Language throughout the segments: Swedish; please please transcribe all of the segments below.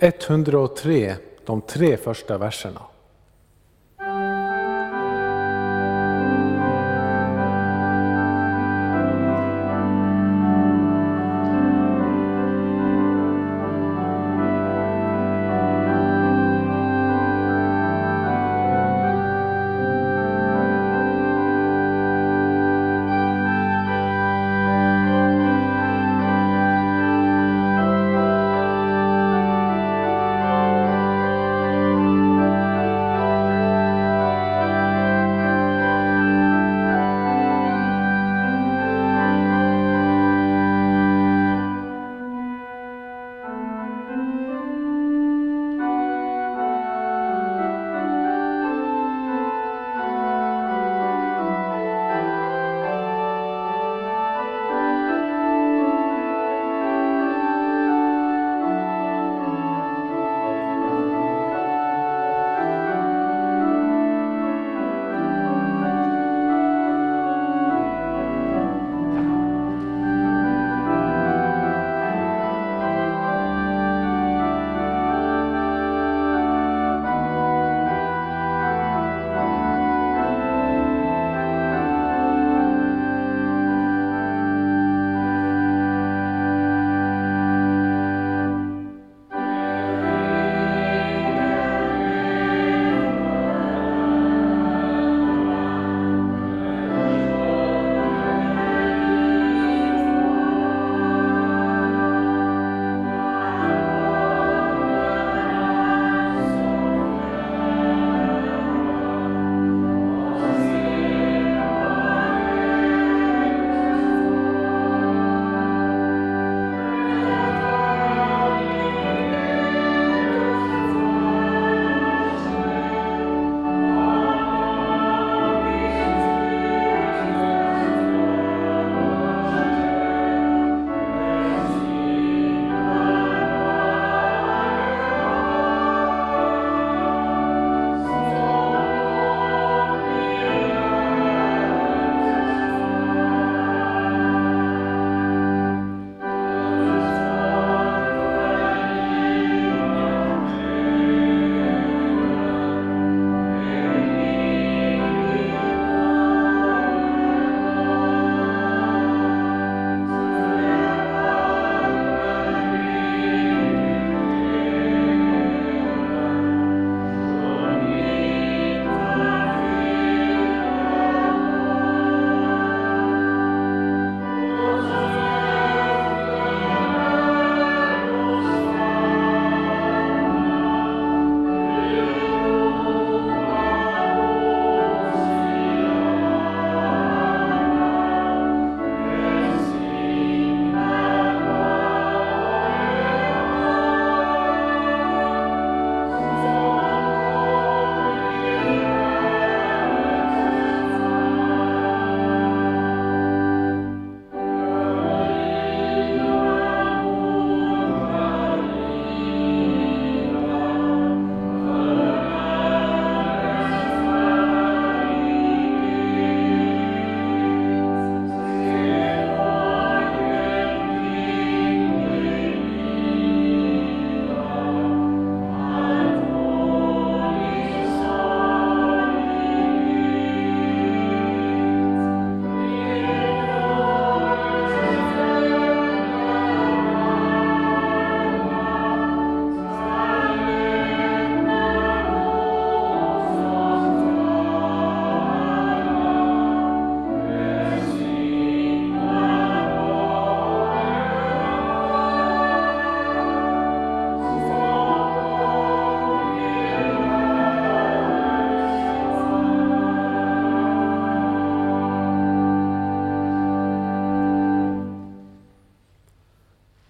103, de tre första verserna.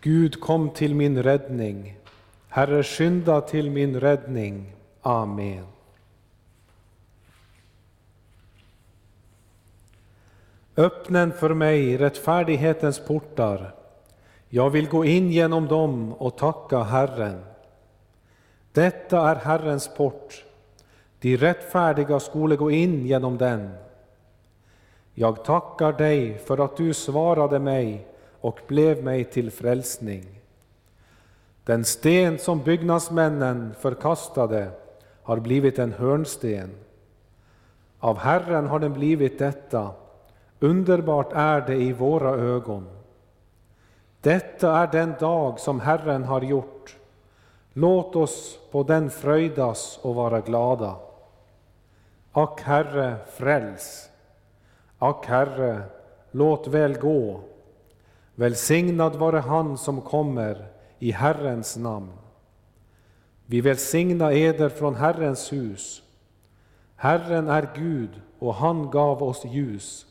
Gud, kom till min räddning. Herre, skynda till min räddning. Amen. Öppnen för mig rättfärdighetens portar. Jag vill gå in genom dem och tacka Herren. Detta är Herrens port. De rättfärdiga skulle gå in genom den. Jag tackar dig för att du svarade mig och blev mig till frälsning. Den sten som byggnadsmännen förkastade har blivit en hörnsten. Av Herren har den blivit detta. Underbart är det i våra ögon. Detta är den dag som Herren har gjort. Låt oss på den fröjdas och vara glada. Ack Herre, fräls. Ack Herre, låt väl gå. Välsignad vare han som kommer i Herrens namn. Vi välsigna eder från Herrens hus. Herren är Gud och han gav oss ljus.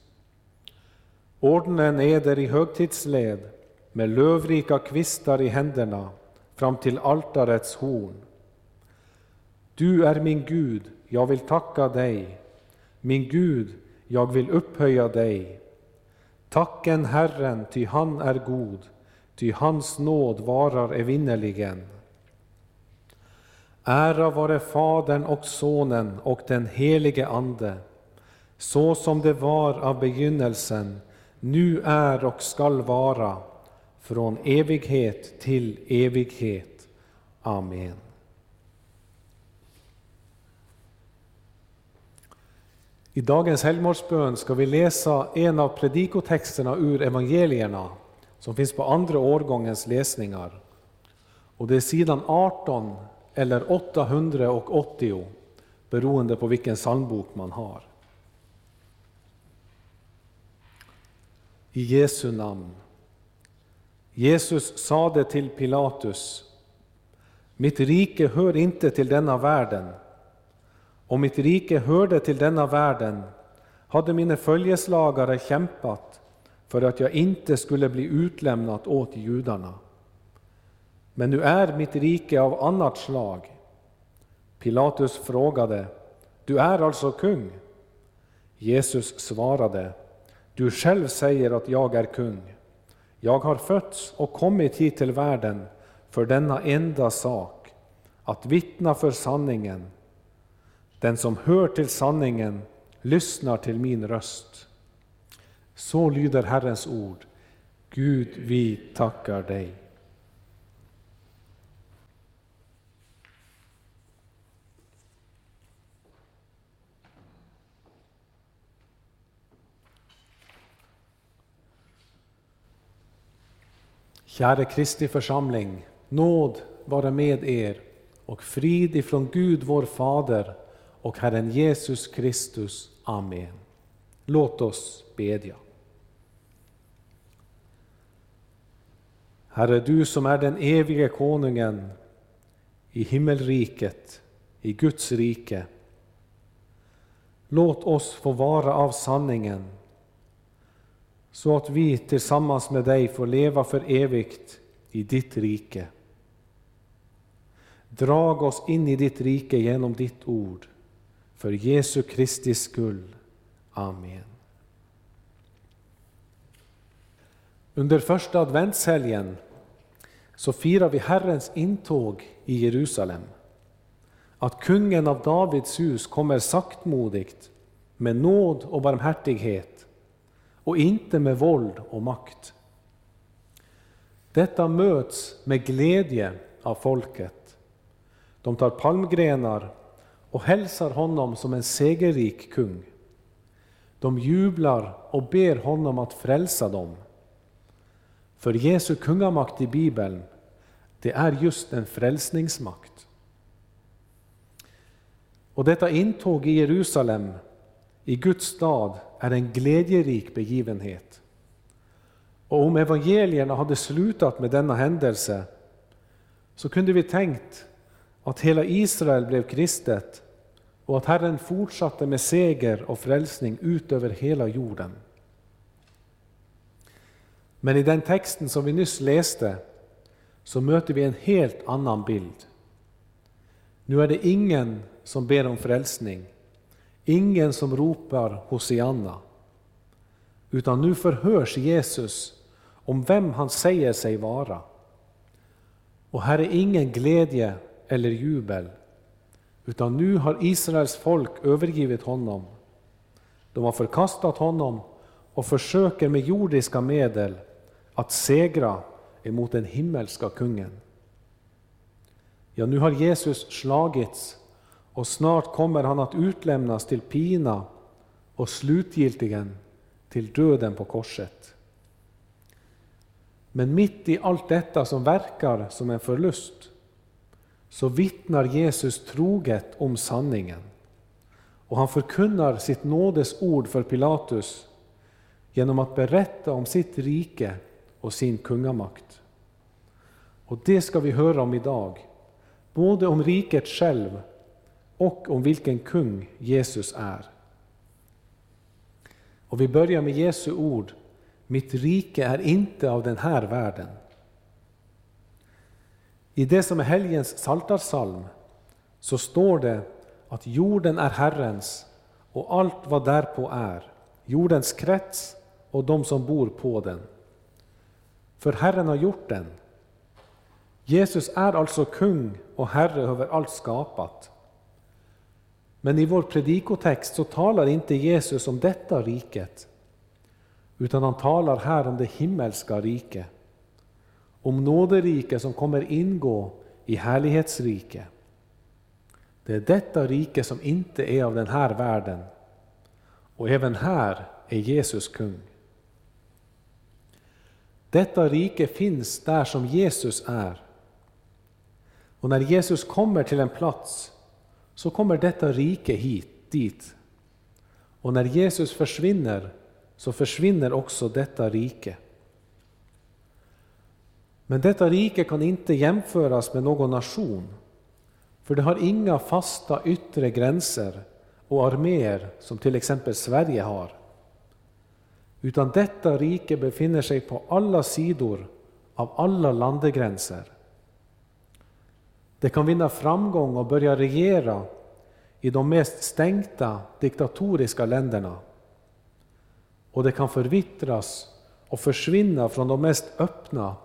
Ordnen eder i högtidsled med lövrika kvistar i händerna fram till altarets horn. Du är min Gud, jag vill tacka dig. Min Gud, jag vill upphöja dig. Tacken Herren, ty han är god, ty hans nåd varar evinnerligen. Ära vare Fadern och Sonen och den helige Ande, så som det var av begynnelsen, nu är och skall vara, från evighet till evighet. Amen. I dagens helgmålsbön ska vi läsa en av predikotexterna ur evangelierna som finns på andra årgångens läsningar. Och det är sidan 18 eller 880 beroende på vilken psalmbok man har. I Jesu namn. Jesus sade till Pilatus: mitt rike hör inte till denna världen. Om mitt rike hörde till denna världen hade mina följeslagare kämpat för att jag inte skulle bli utlämnat åt judarna. Men nu är mitt rike av annat slag. Pilatus frågade: du är alltså kung? Jesus svarade: du själv säger att jag är kung. Jag har fötts och kommit hit till världen för denna enda sak, att vittna för sanningen. Den som hör till sanningen lyssnar till min röst. Så lyder Herrens ord. Gud, vi tackar dig. Kära Kristi församling, nåd vara med er och frid ifrån Gud vår Fader och Herren Jesus Kristus. Amen. Låt oss bedja. Herre, du som är den evige konungen i himmelriket, i Guds rike. Låt oss få vara av sanningen, så att vi tillsammans med dig får leva för evigt i ditt rike. Drag oss in i ditt rike genom ditt ord. För Jesu Kristi skull. Amen. Under första adventshelgen så firar vi Herrens intåg i Jerusalem. Att kungen av Davids hus kommer saktmodigt med nåd och barmhärtighet och inte med våld och makt. Detta möts med glädje av folket. De tar palmgrenar och hälsar honom som en segerrik kung. De jublar och ber honom att frälsa dem. För Jesu kungamakt i Bibeln, det är just en frälsningsmakt. Och detta intåg i Jerusalem, i Guds stad, är en glädjerik begivenhet. Och om evangelierna hade slutat med denna händelse, så kunde vi tänkt att hela Israel blev kristet och att Herren fortsatte med seger och frälsning ut över hela jorden. Men i den texten som vi nyss läste så möter vi en helt annan bild. Nu är det ingen som ber om frälsning, ingen som ropar Hosianna, utan nu förhörs Jesus om vem han säger sig vara. Och här är ingen glädje eller jubel, utan nu har Israels folk övergivit honom. De har förkastat honom och försöker med jordiska medel att segra emot den himmelska kungen. Ja, nu har Jesus slagits och snart kommer han att utlämnas till pina och slutgiltigen till döden på korset. Men mitt i allt detta som verkar som en förlust så vittnar Jesus troget om sanningen. Och han förkunnar sitt nådes ord för Pilatus genom att berätta om sitt rike och sin kungamakt. Och det ska vi höra om idag, både om riket själv och om vilken kung Jesus är. Och vi börjar med Jesu ord: mitt rike är inte av den här världen. I det som är helgens psaltarpsalm så står det att jorden är Herrens och allt vad därpå är, jordens krets och de som bor på den. För Herren har gjort den. Jesus är alltså kung och herre över allt skapat. Men i vår predikotext så talar inte Jesus om detta riket, utan han talar här om det himmelska rike, om nåderike som kommer ingå i härlighetsrike. Det är detta rike som inte är av den här världen, och även här är Jesus kung. Detta rike finns där som Jesus är, och när Jesus kommer till en plats så kommer detta rike dit, och när Jesus försvinner så försvinner också detta rike. Men detta rike kan inte jämföras med någon nation, för det har inga fasta yttre gränser och arméer som till exempel Sverige har. Utan detta rike befinner sig på alla sidor av alla landegränser. Det kan vinna framgång och börja regera i de mest stängda diktatoriska länderna. Och det kan förvittras och försvinna från de mest öppna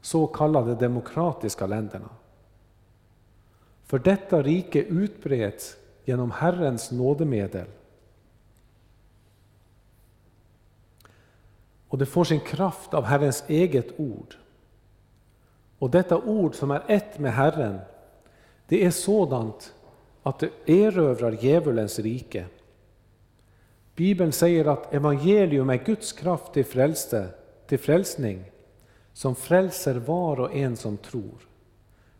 så kallade demokratiska länderna. För detta rike utbreds genom Herrens nådemedel. Och det får sin kraft av Herrens eget ord. Och detta ord som är ett med Herren, det är sådant att det erövrar djävulens rike. Bibeln säger att evangelium är Guds kraft till frälsning, som frälser var och en som tror.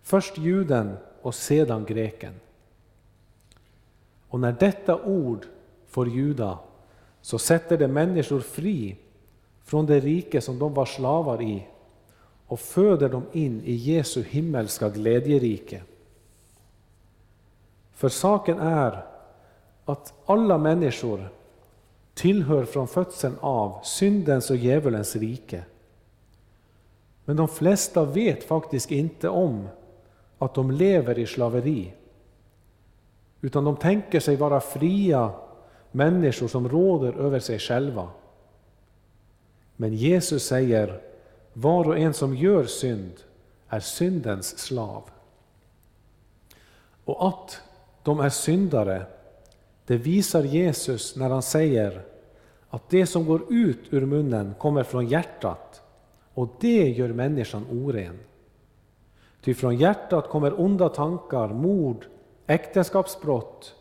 Först juden och sedan greken. Och när detta ord får ljuda så sätter det människor fri från det rike som de var slavar i och föder dem in i Jesu himmelska glädjerike. För saken är att alla människor tillhör från födseln av syndens och djävulens rike. Men de flesta vet faktiskt inte om att de lever i slaveri, utan de tänker sig vara fria människor som råder över sig själva. Men Jesus säger: var och en som gör synd är syndens slav. Och att de är syndare, det visar Jesus när han säger att det som går ut ur munnen kommer från hjärtat, och det gör människan oren. Ty från hjärtat kommer onda tankar, mord, äktenskapsbrott,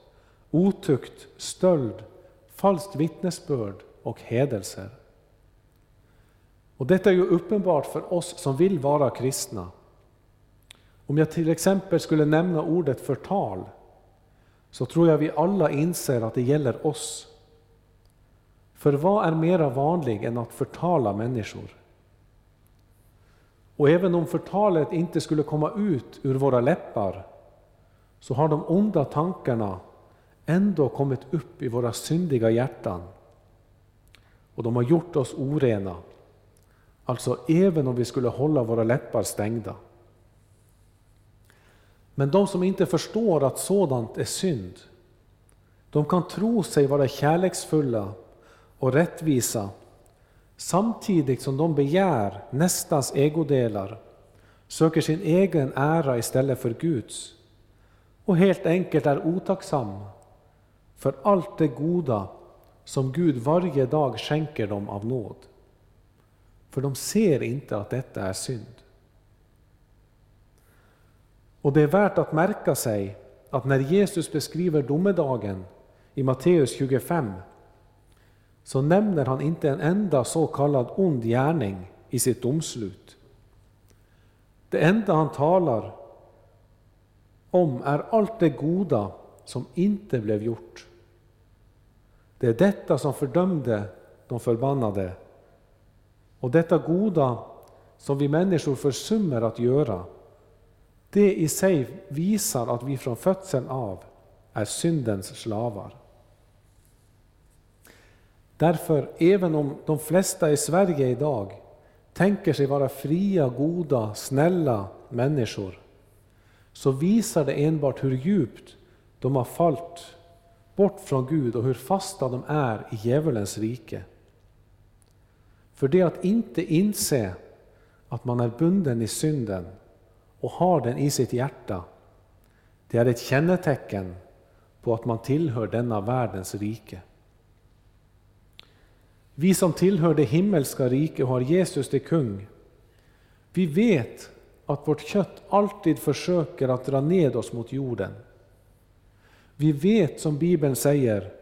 otukt, stöld, falskt vittnesbörd och hädelser. Och detta är ju uppenbart för oss som vill vara kristna. Om jag till exempel skulle nämna ordet förtal, så tror jag vi alla inser att det gäller oss. För vad är mera vanligt än att förtala människor? Och även om förtalet inte skulle komma ut ur våra läppar, så har de onda tankarna ändå kommit upp i våra syndiga hjärtan. Och de har gjort oss orena, alltså även om vi skulle hålla våra läppar stängda. Men de som inte förstår att sådant är synd, de kan tro sig vara kärleksfulla och rättvisa, samtidigt som de begär nästans egodelar, söker sin egen ära istället för Guds, och helt enkelt är otacksam för allt det goda som Gud varje dag skänker dem av nåd. För de ser inte att detta är synd. Och det är värt att märka sig att när Jesus beskriver domedagen i Matteus 25 så nämner han inte en enda så kallad ond gärning i sitt domslut. Det enda han talar om är allt det goda som inte blev gjort. Det är detta som fördömde de förbannade. Och detta goda som vi människor försummar att göra, det i sig visar att vi från födseln av är syndens slavar. Därför, även om de flesta i Sverige idag tänker sig vara fria, goda, snälla människor, så visar det enbart hur djupt de har fallit bort från Gud och hur fasta de är i djävulens rike. För det att inte inse att man är bunden i synden och har den i sitt hjärta, det är ett kännetecken på att man tillhör denna världens rike. Vi som tillhör det himmelska rike och har Jesus till kung, vi vet att vårt kött alltid försöker att dra ned oss mot jorden. Vi vet, som Bibeln säger,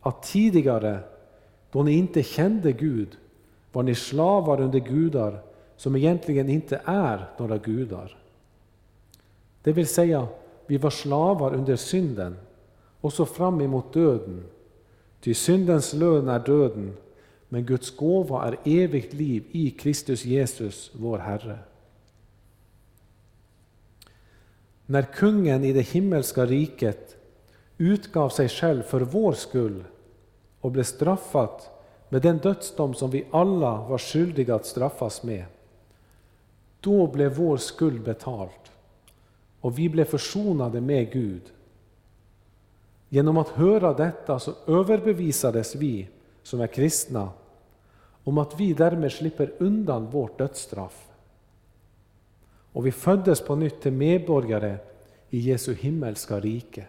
att tidigare, då ni inte kände Gud, var ni slavar under gudar som egentligen inte är några gudar. Det vill säga, vi var slavar under synden och så fram emot döden. Ty syndens lön är döden, men Guds gåva är evigt liv i Kristus Jesus, vår Herre. När kungen i det himmelska riket utgav sig själv för vår skull och blev straffat med den dödsdom som vi alla var skyldiga att straffas med, då blev vår skuld betalt och vi blev försonade med Gud. Genom att höra detta så överbevisades vi som är kristna om att vi därmed slipper undan vårt dödsstraff. Och vi föddes på nytt till medborgare i Jesu himmelska rike.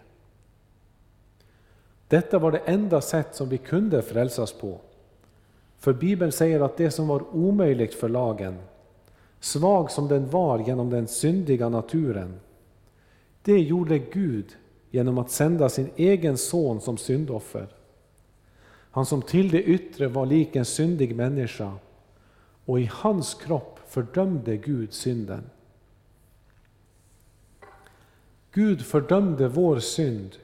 Detta var det enda sätt som vi kunde frälsas på. För Bibeln säger att det som var omöjligt för lagen, svag som den var genom den syndiga naturen, det gjorde Gud genom att sända sin egen son som syndoffer. Han som till det yttre var lik en syndig människa, och i hans kropp fördömde Gud synden. Gud fördömde vår synd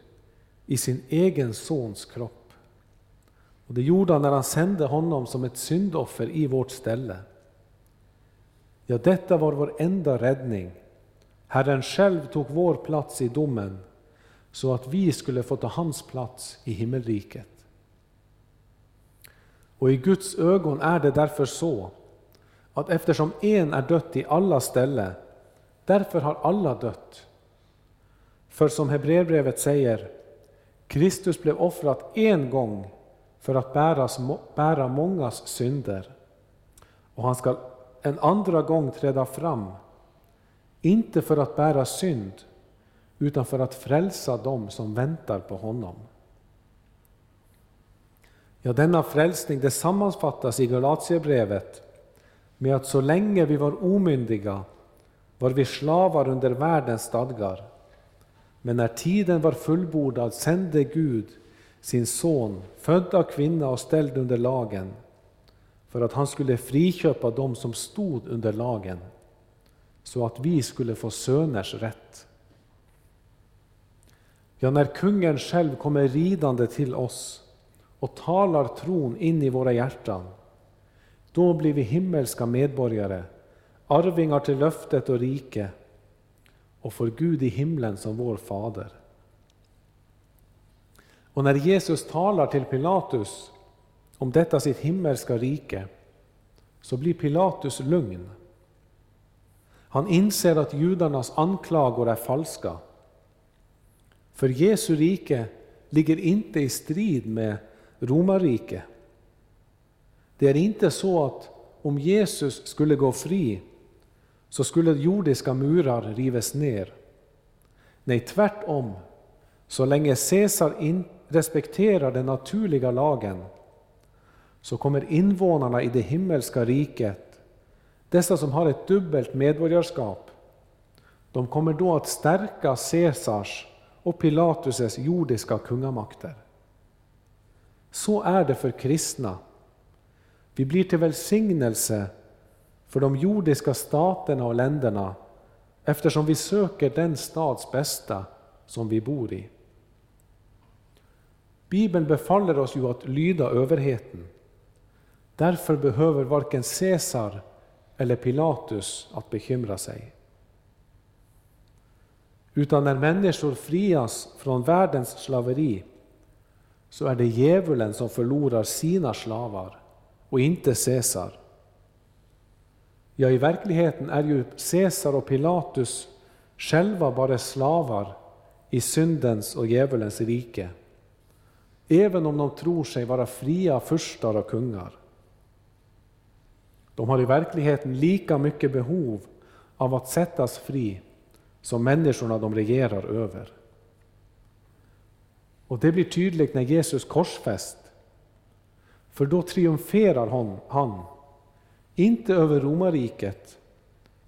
i sin egen sons kropp. Och det gjorde han när han sände honom som ett syndoffer i vårt ställe. Ja, detta var vår enda räddning. Herren själv tog vår plats i domen så att vi skulle få ta hans plats i himmelriket. Och i Guds ögon är det därför så att eftersom en är dött i alla ställe, därför har alla dött. För som Hebreerbrevet säger, Kristus blev offrat en gång för att bära mångas synder, och han ska en andra gång träda fram, inte för att bära synd, utan för att frälsa dem som väntar på honom. Ja, denna frälsning, det sammanfattas i Galatierbrevet med att så länge vi var omyndiga var vi slavar under världens stadgar, men när tiden var fullbordad sände Gud sin son, född av kvinna och ställd under lagen, för att han skulle friköpa dem som stod under lagen, så att vi skulle få söners rätt. Ja, när kungen själv kommer ridande till oss och talar tron in i våra hjärtan, då blir vi himmelska medborgare, arvingar till löftet och rike, och får Gud i himlen som vår fader. Och när Jesus talar till Pilatus om detta sitt himmelska rike, så blir Pilatus lugn. Han inser att judarnas anklagor är falska. För Jesu rike ligger inte i strid med romarrike. Det är inte så att om Jesus skulle gå fri så skulle jordiska murar rivas ner. Nej, tvärtom. Så länge Caesar respekterar den naturliga lagen, så kommer invånarna i det himmelska riket, dessa som har ett dubbelt medborgarskap, De kommer då att stärka Caesars och Pilatus jordiska kungamakter. Så är det för kristna. Vi blir till välsignelse för de jordiska staterna och länderna eftersom vi söker den stads bästa som vi bor i. Bibeln befaller oss ju att lyda överheten. Därför behöver varken Caesar eller Pilatus att bekymra sig. Utan när människor frias från världens slaveri så är det djävulen som förlorar sina slavar och inte Caesar. Ja, i verkligheten är ju Caesar och Pilatus själva bara slavar i syndens och djävulens rike, även om de tror sig vara fria furstar och kungar. De har i verkligheten lika mycket behov av att sättas fri som människorna de regerar över. Och det blir tydligt när Jesus korsfäst, för då triumferar han, inte över romarriket,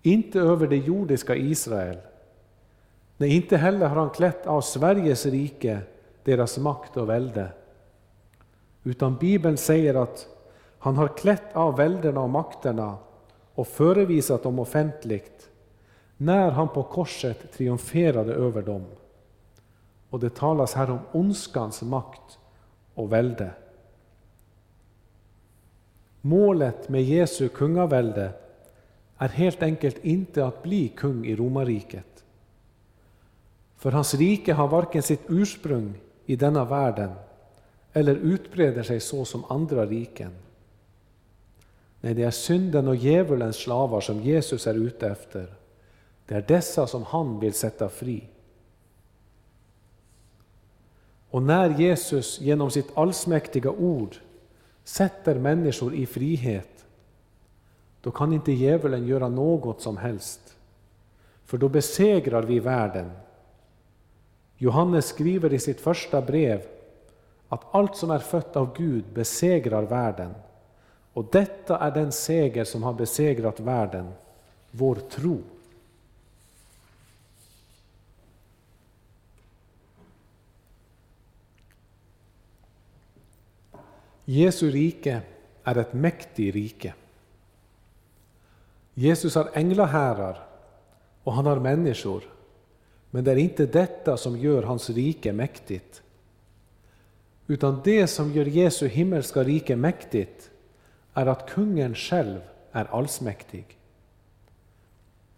inte över det jordiska Israel. Nej, inte heller har han klätt av Sveriges rike deras makt och välde. Utan Bibeln säger att han har klätt av väldena och makterna och förevisat dem offentligt när han på korset triumferade över dem. Och det talas här om ondskans makt och välde. Målet med Jesu kungavälde är helt enkelt inte att bli kung i romarriket. För hans rike har varken sitt ursprung i denna världen eller utbreder sig så som andra riken. Nej, det är synden och djävulens slavar som Jesus är ute efter. Det är dessa som han vill sätta fri. Och när Jesus genom sitt allsmäktiga ord sätter människor i frihet, då kan inte djävulen göra något som helst. För då besegrar vi världen. Johannes skriver i sitt första brev att allt som är fött av Gud besegrar världen. Och detta är den seger som har besegrat världen, vår tro. Jesu rike är ett mäktigt rike. Jesus har änglaherrar och han har människor. Men det är inte detta som gör hans rike mäktigt. Utan det som gör Jesu himmelska rike mäktigt är att kungen själv är allsmäktig.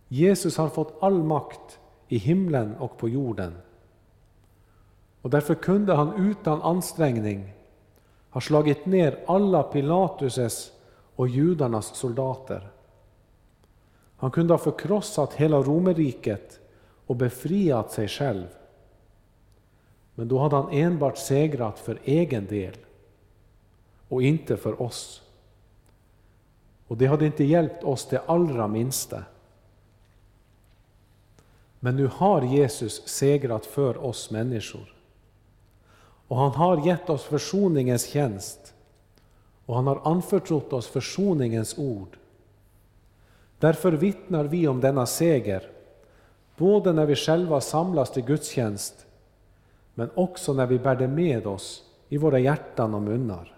Jesus har fått all makt i himlen och på jorden. Och därför kunde han utan ansträngning har slagit ner alla Pilatus och judarnas soldater. Han kunde ha förkrossat hela romerriket och befriat sig själv. Men då hade han enbart segrat för egen del och inte för oss. Och det hade inte hjälpt oss det allra minsta. Men nu har Jesus segrat för oss människor. Och han har gett oss försoningens tjänst. Och han har anförtrott oss försoningens ord. Därför vittnar vi om denna seger, både när vi själva samlas till gudstjänst, men också när vi bär det med oss i våra hjärtan och munnar.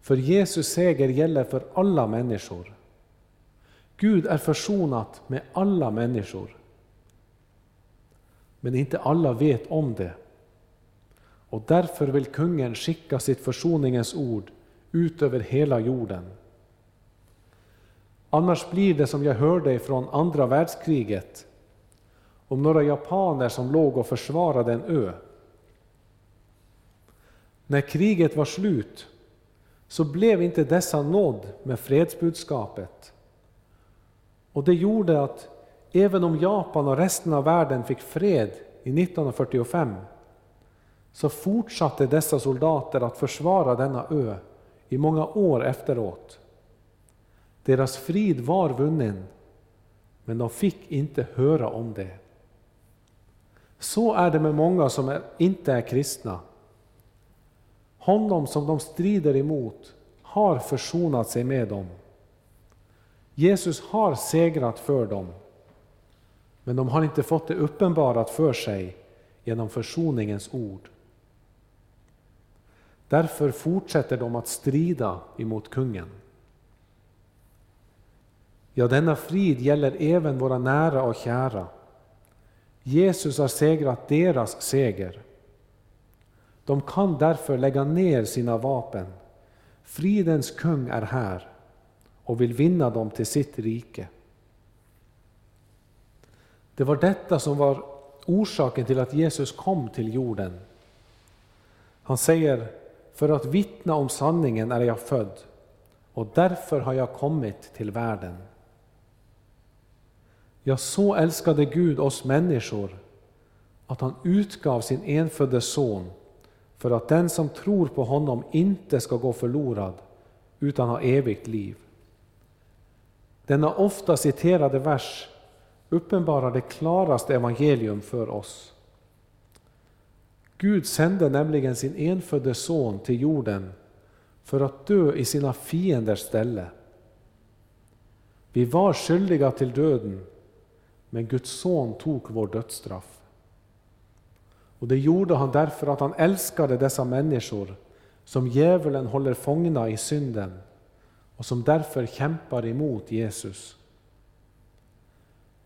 För Jesus seger gäller för alla människor. Gud är försonat med alla människor. Men inte alla vet om det. Och därför vill kungen skicka sitt försoningens ord ut över hela jorden. Annars blir det som jag hörde från andra världskriget om några japaner som låg och försvarade en ö. När kriget var slut så blev inte dessa nådd med fredsbudskapet. Och det gjorde att även om Japan och resten av världen fick fred i 1945 så fortsatte dessa soldater att försvara denna ö i många år efteråt. Deras frid var vunnen, men de fick inte höra om det. Så är det med många som inte är kristna. Honom som de strider emot har försonat sig med dem. Jesus har segrat för dem, Men de har inte fått det uppenbarat för sig genom försoningens ord. Därför fortsätter de att strida emot kungen. Ja, denna frid gäller även våra nära och kära. Jesus har segrat deras seger. De kan därför lägga ner sina vapen. Fridens kung är här och vill vinna dem till sitt rike. Det var detta som var orsaken till att Jesus kom till jorden. Han säger, för att vittna om sanningen är jag född, och därför har jag kommit till världen. Ja, så älskade Gud oss människor att han utgav sin enfödde son för att den som tror på honom inte ska gå förlorad utan ha evigt liv. Denna ofta citerade vers uppenbarar det klaraste evangelium för oss. Gud sände nämligen sin enfödde son till jorden för att dö i sina fienders ställe. Vi var skyldiga till döden, men Guds son tog vår dödsstraff. Och det gjorde han därför att han älskade dessa människor som djävulen håller fångna i synden och som därför kämpar emot Jesus.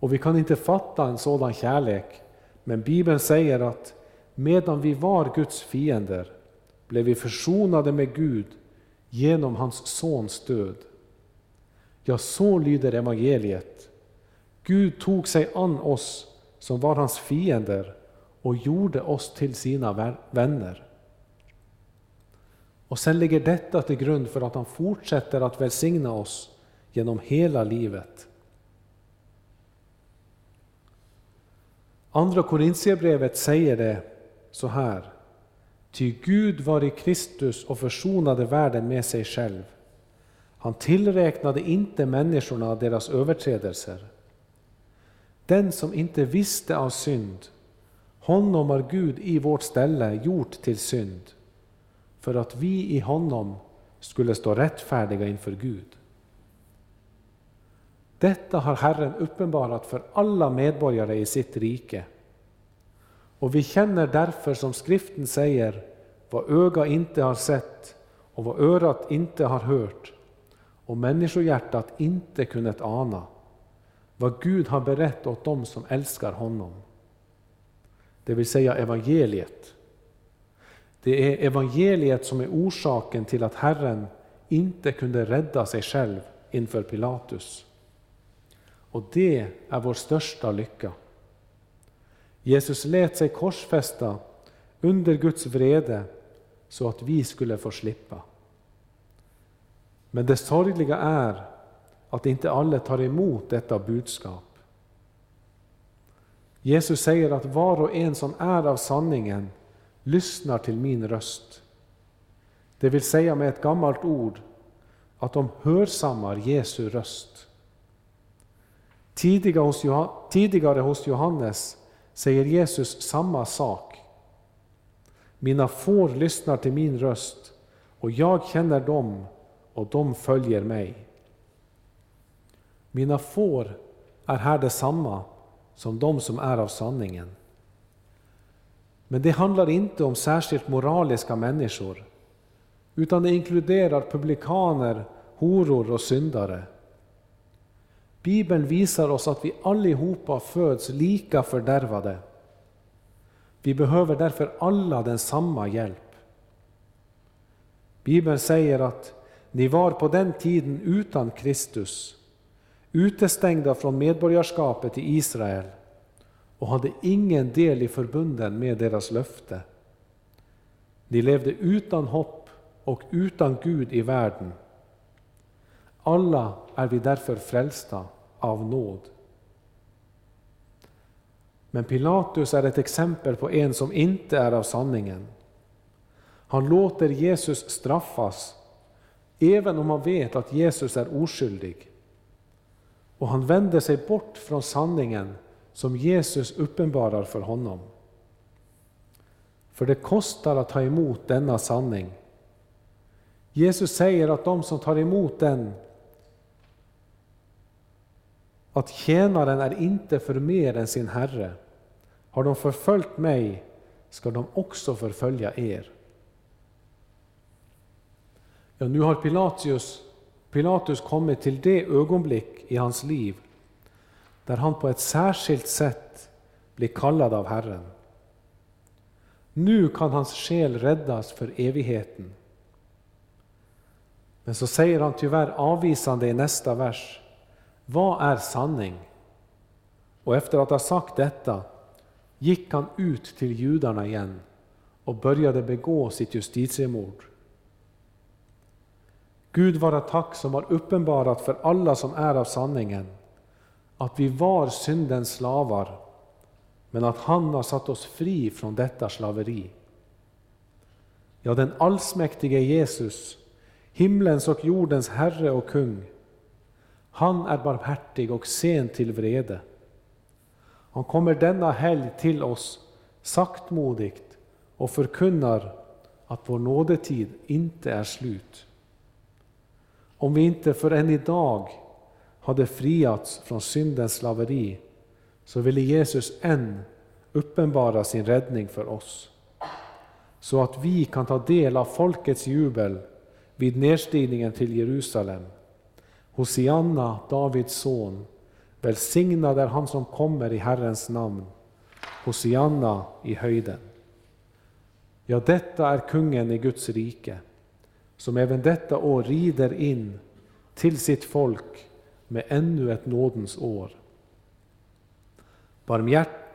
Och vi kan inte fatta en sådan kärlek, men Bibeln säger att medan vi var Guds fiender blev vi försonade med Gud genom hans sons död. Ja, så lyder evangeliet. Gud tog sig an oss som var hans fiender och gjorde oss till sina vänner. Och sen ligger detta till grund för att han fortsätter att välsigna oss genom hela livet. Andra Korintierbrevet säger det så här: ty Gud var i Kristus och försonade världen med sig själv. Han tillräknade inte människorna deras överträdelser. Den som inte visste av synd, honom har Gud i vårt ställe gjort till synd, för att vi i honom skulle stå rättfärdiga inför Gud. Detta har Herren uppenbarat för alla medborgare i sitt rike. Och vi känner därför, som skriften säger, vad öga inte har sett och vad örat inte har hört och människohjärtat inte kunnat ana, vad Gud har berett åt dem som älskar honom. Det vill säga evangeliet. Det är evangeliet som är orsaken till att Herren inte kunde rädda sig själv inför Pilatus. Och det är vår största lycka. Jesus lät sig korsfästa under Guds vrede så att vi skulle få slippa. Men det sorgliga är att inte alla tar emot detta budskap. Jesus säger att var och en som är av sanningen lyssnar till min röst. Det vill säga med ett gammalt ord att de hörsammar Jesu röst. Tidigare hos Johannes säger Jesus samma sak. Mina får lyssnar till min röst och jag känner dem och de följer mig. Mina får är här detsamma som de som är av sanningen. Men det handlar inte om särskilt moraliska människor, utan det inkluderar publikaner, horor och syndare. Bibeln visar oss att vi allihopa föds lika fördärvade. Vi behöver därför alla den samma hjälp. Bibeln säger att ni var på den tiden utan Kristus, utestängda från medborgarskapet i Israel och hade ingen del i förbunden med deras löfte. De levde utan hopp och utan Gud i världen. Alla är vi därför frälsta av nåd. Men Pilatus är ett exempel på en som inte är av sanningen. Han låter Jesus straffas, även om han vet att Jesus är oskyldig. Och han vänder sig bort från sanningen som Jesus uppenbarar för honom. För det kostar att ta emot denna sanning. Jesus säger att de som tar emot den att tjänaren är inte för mer än sin herre. Har de förföljt mig ska de också förfölja er. Ja, nu har Pilatus kommit till det ögonblick i hans liv där han på ett särskilt sätt blir kallad av Herren. Nu kan hans själ räddas för evigheten. Men så säger han tyvärr avvisande i nästa vers: vad är sanning? Och efter att ha sagt detta gick han ut till judarna igen och började begå sitt justitiemord. Gud vare tack som har uppenbarat för alla som är av sanningen att vi var syndens slavar, men att han har satt oss fri från detta slaveri. Ja, den allsmäktige Jesus, himlens och jordens herre och kung, han är barmhärtig och sen till vrede. Han kommer denna helg till oss saktmodigt och förkunnar att vår nådetid inte är slut. Om vi inte förrän idag hade friats från syndens slaveri, så ville Jesus än uppenbara sin räddning för oss, så att vi kan ta del av folkets jubel vid nedstigningen till Jerusalem. Hosianna, Davids son, välsignad är han som kommer i Herrens namn. Hosianna i höjden. Ja, detta är kungen i Guds rike, som även detta år rider in till sitt folk med ännu ett nådens år.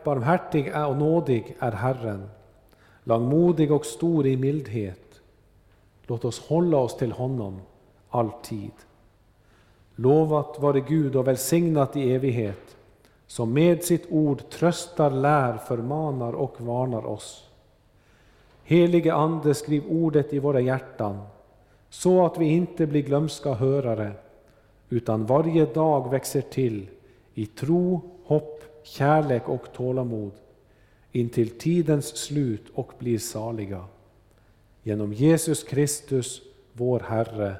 Barmhärtig och nådig är Herren, långmodig och stor i mildhet. Låt oss hålla oss till honom alltid. Lovat vare Gud och välsignat i evighet, som med sitt ord tröstar, lär, förmanar och varnar oss. Helige Ande, skriv ordet i våra hjärtan, så att vi inte blir glömska hörare, utan varje dag växer till i tro, hopp, kärlek och tålamod, intill tidens slut och blir saliga. Genom Jesus Kristus, vår Herre.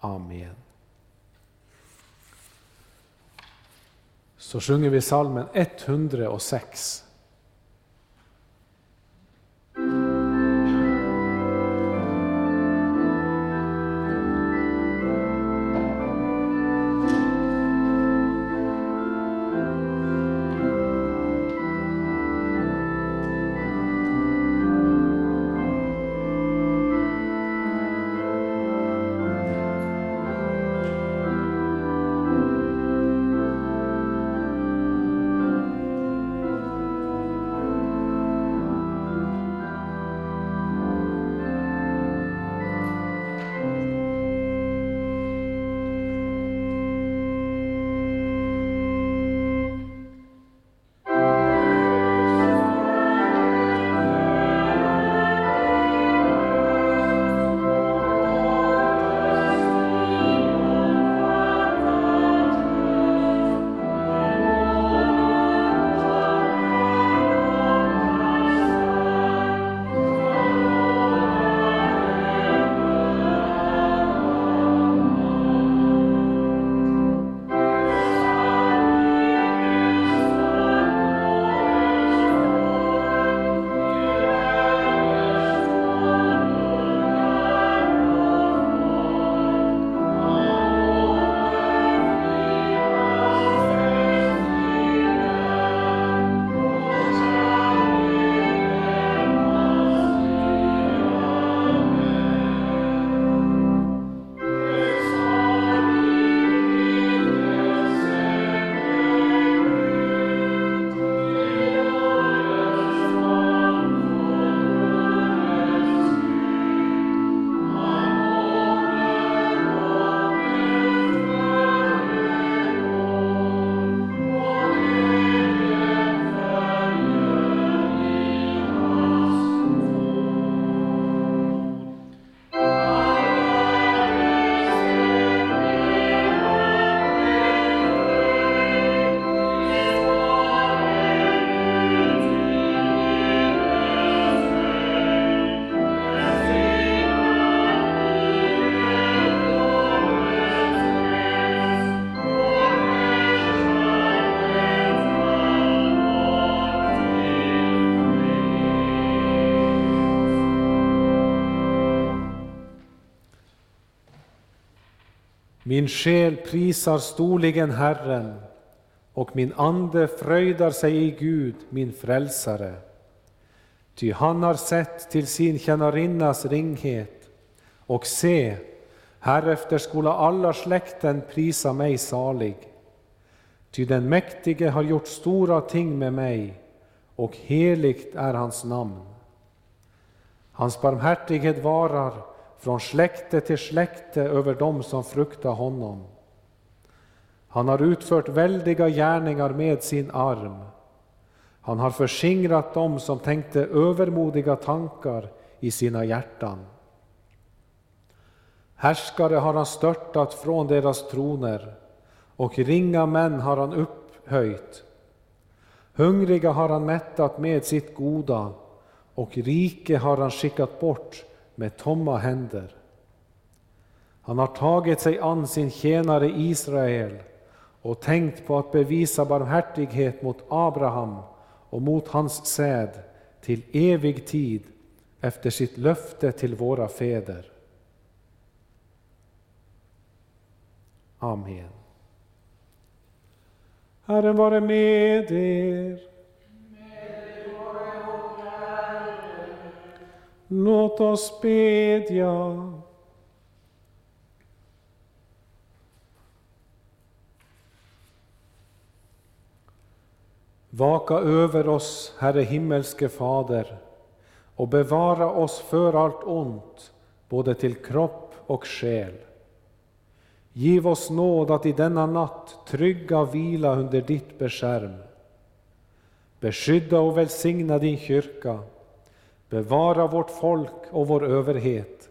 Amen. Så sjunger vi psalmen 106. Min själ prisar storligen Herren, och min ande fröjdar sig i Gud, min frälsare. Ty han har sett till sin tjänarinnas ringhet, och se, härefter skola alla släkten prisa mig salig. Ty den mäktige har gjort stora ting med mig, och heligt är hans namn. Hans barmhärtighet varar från släkte till släkte över dem som fruktar honom. Han har utfört väldiga gärningar med sin arm. Han har förskingrat dem som tänkte övermodiga tankar i sina hjärtan. Härskare har han störtat från deras troner, och ringa män har han upphöjt. Hungriga har han mättat med sitt goda, och rike har han skickat bort med tomma händer. Han har tagit sig an sin tjänare Israel och tänkt på att bevisa barmhärtighet mot Abraham och mot hans säd till evig tid efter sitt löfte till våra fäder. Amen. Herren vare med er. Låt oss bedja. Vaka över oss, Herre himmelske Fader, och bevara oss för allt ont, både till kropp och själ. Giv oss nåd att i denna natt trygga vila under ditt beskärm. Beskydda och välsigna din kyrka. Bevara vårt folk och vår överhet.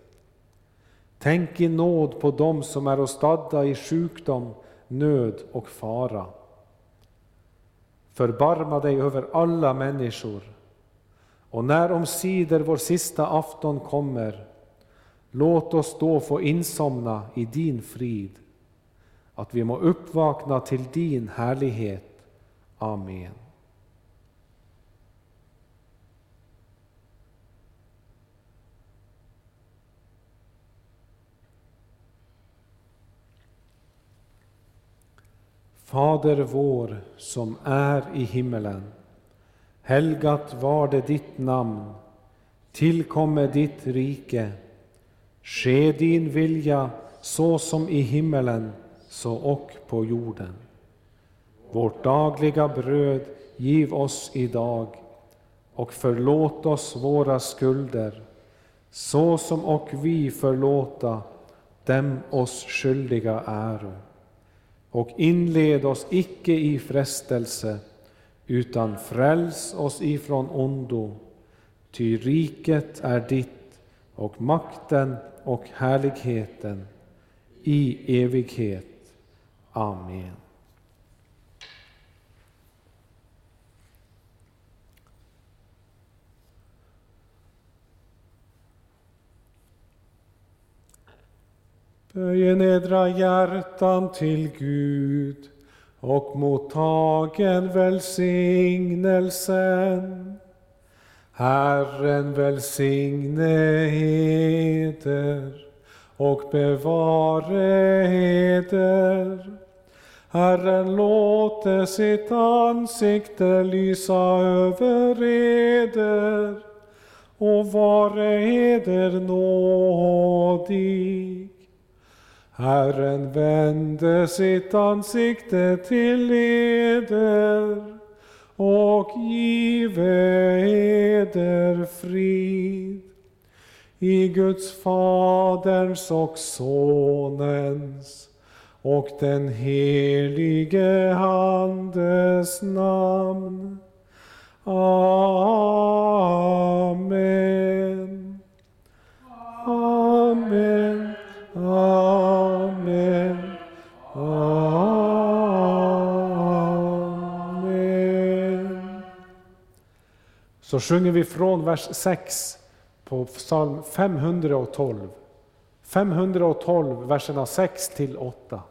Tänk i nåd på dem som är stadda i sjukdom, nöd och fara. Förbarma dig över alla människor. Och när omsider vår sista afton kommer, låt oss då få insomna i din frid, att vi må uppvakna till din härlighet. Amen. Fader vår som är i himmelen, helgat var det ditt namn, tillkomme ditt rike. Ske din vilja så som i himmelen, så och på jorden. Vårt dagliga bröd giv oss idag, och förlåt oss våra skulder, så som och vi förlåta dem oss skyldiga äro. Och inled oss icke i frestelse, utan fräls oss ifrån ondo, ty riket är ditt, och makten och härligheten i evighet. Amen. Böj nedra hjärtan till Gud och mottagen välsignelsen. Herren välsigne eder och bevare eder. Herren låte sitt ansikte lysa över eder och vare eder nådig. Herren vände sitt ansikte till eder och give eder frid. I Guds Faderns och Sonens och den helige Andes namn. Amen. Amen. Amen. Amen. Så sjunger vi från vers 6 på psalm 512. 512, verserna 6 till 8.